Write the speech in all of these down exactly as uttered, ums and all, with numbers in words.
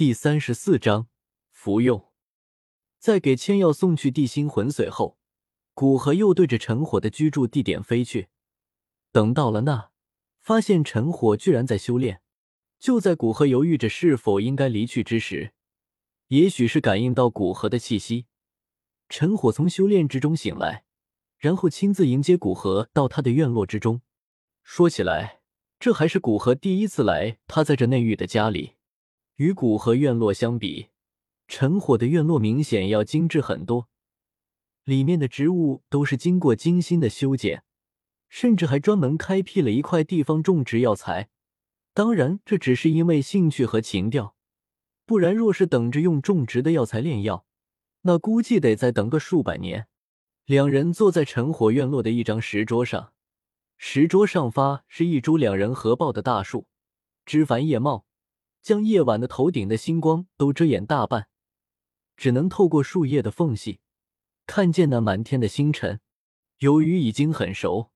第三十四章服用。在给千药送去地心魂髓后，古河又对着陈火的居住地点飞去。等到了那，发现陈火居然在修炼。就在古河犹豫着是否应该离去之时，也许是感应到古河的气息，陈火从修炼之中醒来，然后亲自迎接古河到他的院落之中。说起来，这还是古河第一次来他在这内域的家里。与古河院落相比，陈火的院落明显要精致很多，里面的植物都是经过精心的修剪，甚至还专门开辟了一块地方种植药材。当然，这只是因为兴趣和情调，不然若是等着用种植的药材炼药，那估计得再等个数百年。两人坐在陈火院落的一张石桌上，石桌上发是一株两人合抱的大树，枝繁叶茂，将夜晚的头顶的星光都遮掩大半，只能透过树叶的缝隙看见那满天的星辰。由于已经很熟，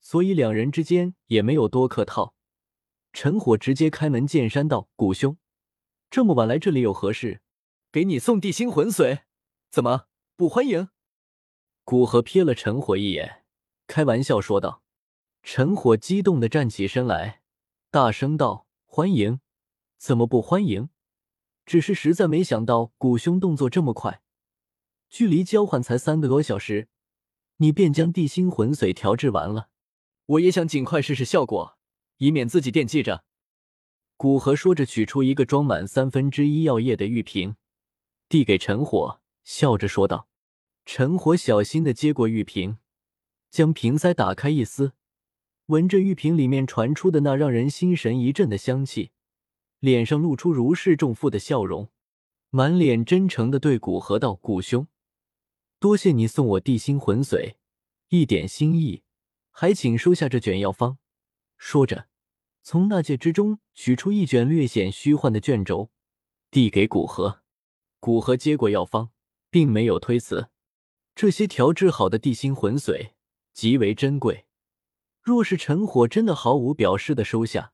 所以两人之间也没有多客套。陈火直接开门见山道：“古兄，这么晚来这里有何事？”“给你送地心魂髓，怎么不欢迎？”古河瞥了陈火一眼，开玩笑说道。陈火激动地站起身来，大声道：“欢迎！怎么不欢迎？只是实在没想到古兄动作这么快，距离交换才三个多小时，你便将地心魂髓调制完了。我也想尽快试试效果，以免自己惦记着。”古河说着，取出一个装满三分之一药液的玉瓶，递给陈火，笑着说道。陈火小心地接过玉瓶，将瓶塞打开一丝，闻着玉瓶里面传出的那让人心神一震的香气，脸上露出如释重负的笑容，满脸真诚地对古河道：“古兄，多谢你送我地心魂髓，一点心意，还请收下这卷药方。”说着，从纳戒之中取出一卷略显虚幻的卷轴，递给古河。古河接过药方，并没有推辞。这些调制好的地心魂髓极为珍贵，若是陈火真的毫无表示的收下，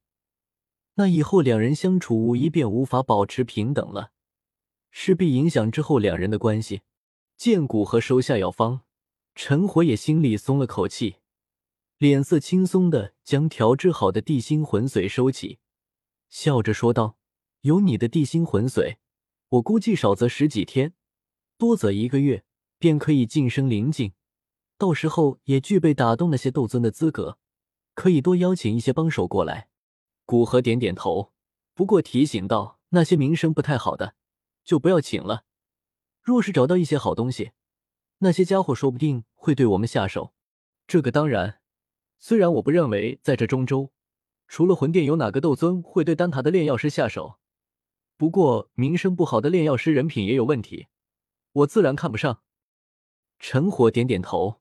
那以后两人相处无疑便无法保持平等了，势必影响之后两人的关系。见古河收下药方，陈火也心里松了口气，脸色轻松地将调制好的地心魂髓收起，笑着说道：“有你的地心魂髓，我估计少则十几天，多则一个月，便可以晋升灵境，到时候也具备打动那些斗尊的资格，可以多邀请一些帮手过来。”古河点点头，不过提醒道：“那些名声不太好的，就不要请了。若是找到一些好东西，那些家伙说不定会对我们下手。这个当然，虽然我不认为在这中州，除了魂殿有哪个斗尊会对丹塔的炼药师下手，不过名声不好的炼药师人品也有问题，我自然看不上。”陈火点点头，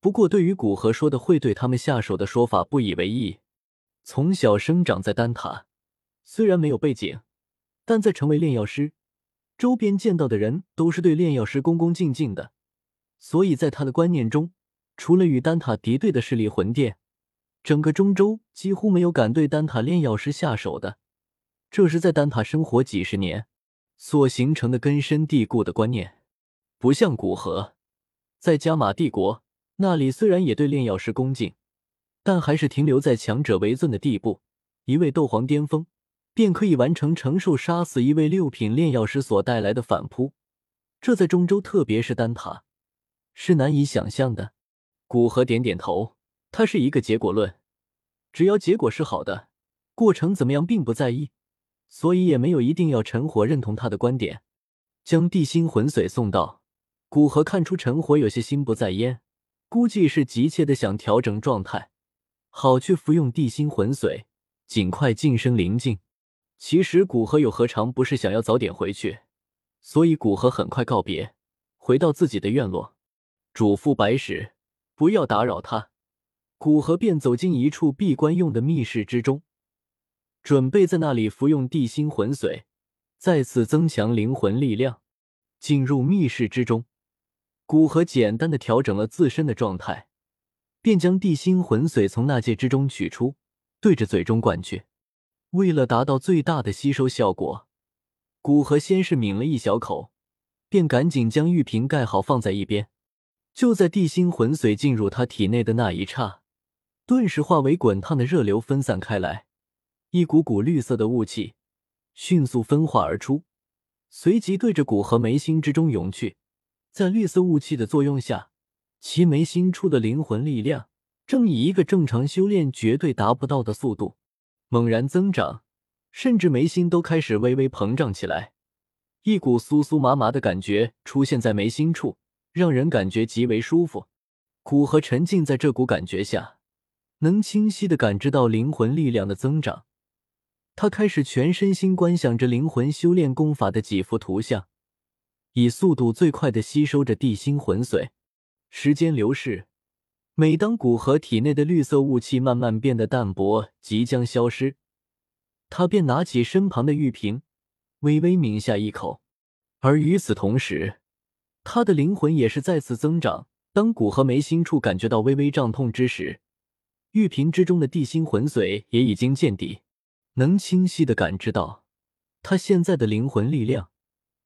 不过对于古河说的会对他们下手的说法不以为意。从小生长在丹塔，虽然没有背景，但在成为炼药师，周边见到的人都是对炼药师恭恭敬敬的，所以在他的观念中，除了与丹塔敌对的势力魂殿，整个中州几乎没有敢对丹塔炼药师下手的。这是在丹塔生活几十年所形成的根深蒂固的观念，不像古河在加玛帝国那里，虽然也对炼药师恭敬，但还是停留在强者为尊的地步，一位斗皇巅峰便可以完成承受杀死一位六品炼药师所带来的反扑，这在中州特别是丹塔是难以想象的。古河点点头，他是一个结果论，只要结果是好的，过程怎么样并不在意，所以也没有一定要陈火认同他的观点。将地心魂髓送到，古河看出陈火有些心不在焉，估计是急切的想调整状态，好去服用地心魂髓，尽快晋升灵境。其实古河又何尝不是想要早点回去，所以古河很快告别，回到自己的院落，嘱咐白石不要打扰他。古河便走进一处闭关用的密室之中，准备在那里服用地心魂髓，再次增强灵魂力量。进入密室之中，古河简单的调整了自身的状态，便将地心魂髓从纳戒之中取出，对着嘴中灌去。为了达到最大的吸收效果，古河先是抿了一小口，便赶紧将玉瓶盖好放在一边。就在地心魂髓进入他体内的那一刹，顿时化为滚烫的热流分散开来，一股股绿色的雾气迅速分化而出，随即对着古河眉心之中涌去。在绿色雾气的作用下，其眉心处的灵魂力量正以一个正常修炼绝对达不到的速度猛然增长，甚至眉心都开始微微膨胀起来。一股酥酥麻麻的感觉出现在眉心处，让人感觉极为舒服。古河沉浸在这股感觉下，能清晰地感知到灵魂力量的增长。他开始全身心观想着灵魂修炼功法的几幅图像，以速度最快地吸收着地心魂髓。时间流逝，每当古河体内的绿色雾气慢慢变得淡薄，即将消失，他便拿起身旁的玉瓶，微微抿下一口。而与此同时，他的灵魂也是再次增长。当古河眉心处感觉到微微胀痛之时，玉瓶之中的地心魂髓也已经见底，能清晰地感知到他现在的灵魂力量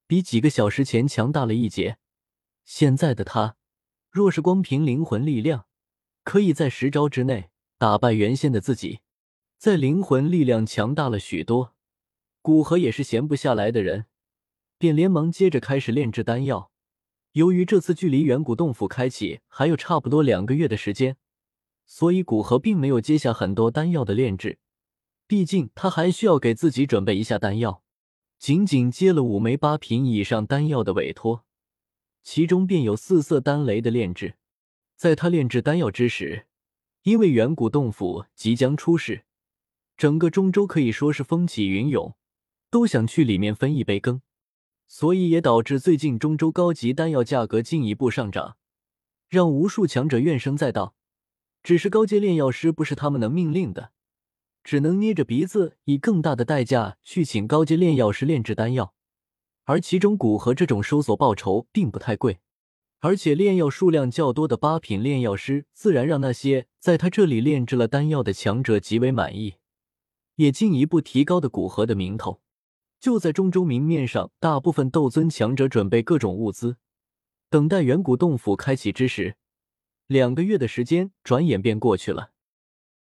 比几个小时前强大了一截。现在的他若是光凭灵魂力量，可以在十招之内打败原先的自己。在灵魂力量强大了许多，古河也是闲不下来的人，便连忙接着开始炼制丹药。由于这次距离远古洞府开启还有差不多两个月的时间，所以古河并没有接下很多丹药的炼制，毕竟他还需要给自己准备一下丹药。仅仅接了五枚八品以上丹药的委托，其中便有四色丹雷的炼制。在他炼制丹药之时，因为远古洞府即将出世，整个中州可以说是风起云涌，都想去里面分一杯羹，所以也导致最近中州高级丹药价格进一步上涨，让无数强者怨声载道。只是高阶炼药师不是他们能命令的，只能捏着鼻子以更大的代价去请高阶炼药师炼制丹药。而其中古河这种搜索报酬并不太贵，而且炼药数量较多的八品炼药师自然让那些在他这里炼制了丹药的强者极为满意，也进一步提高的古河的名头。就在中州明面上大部分斗尊强者准备各种物资，等待远古洞府开启之时，两个月的时间转眼便过去了。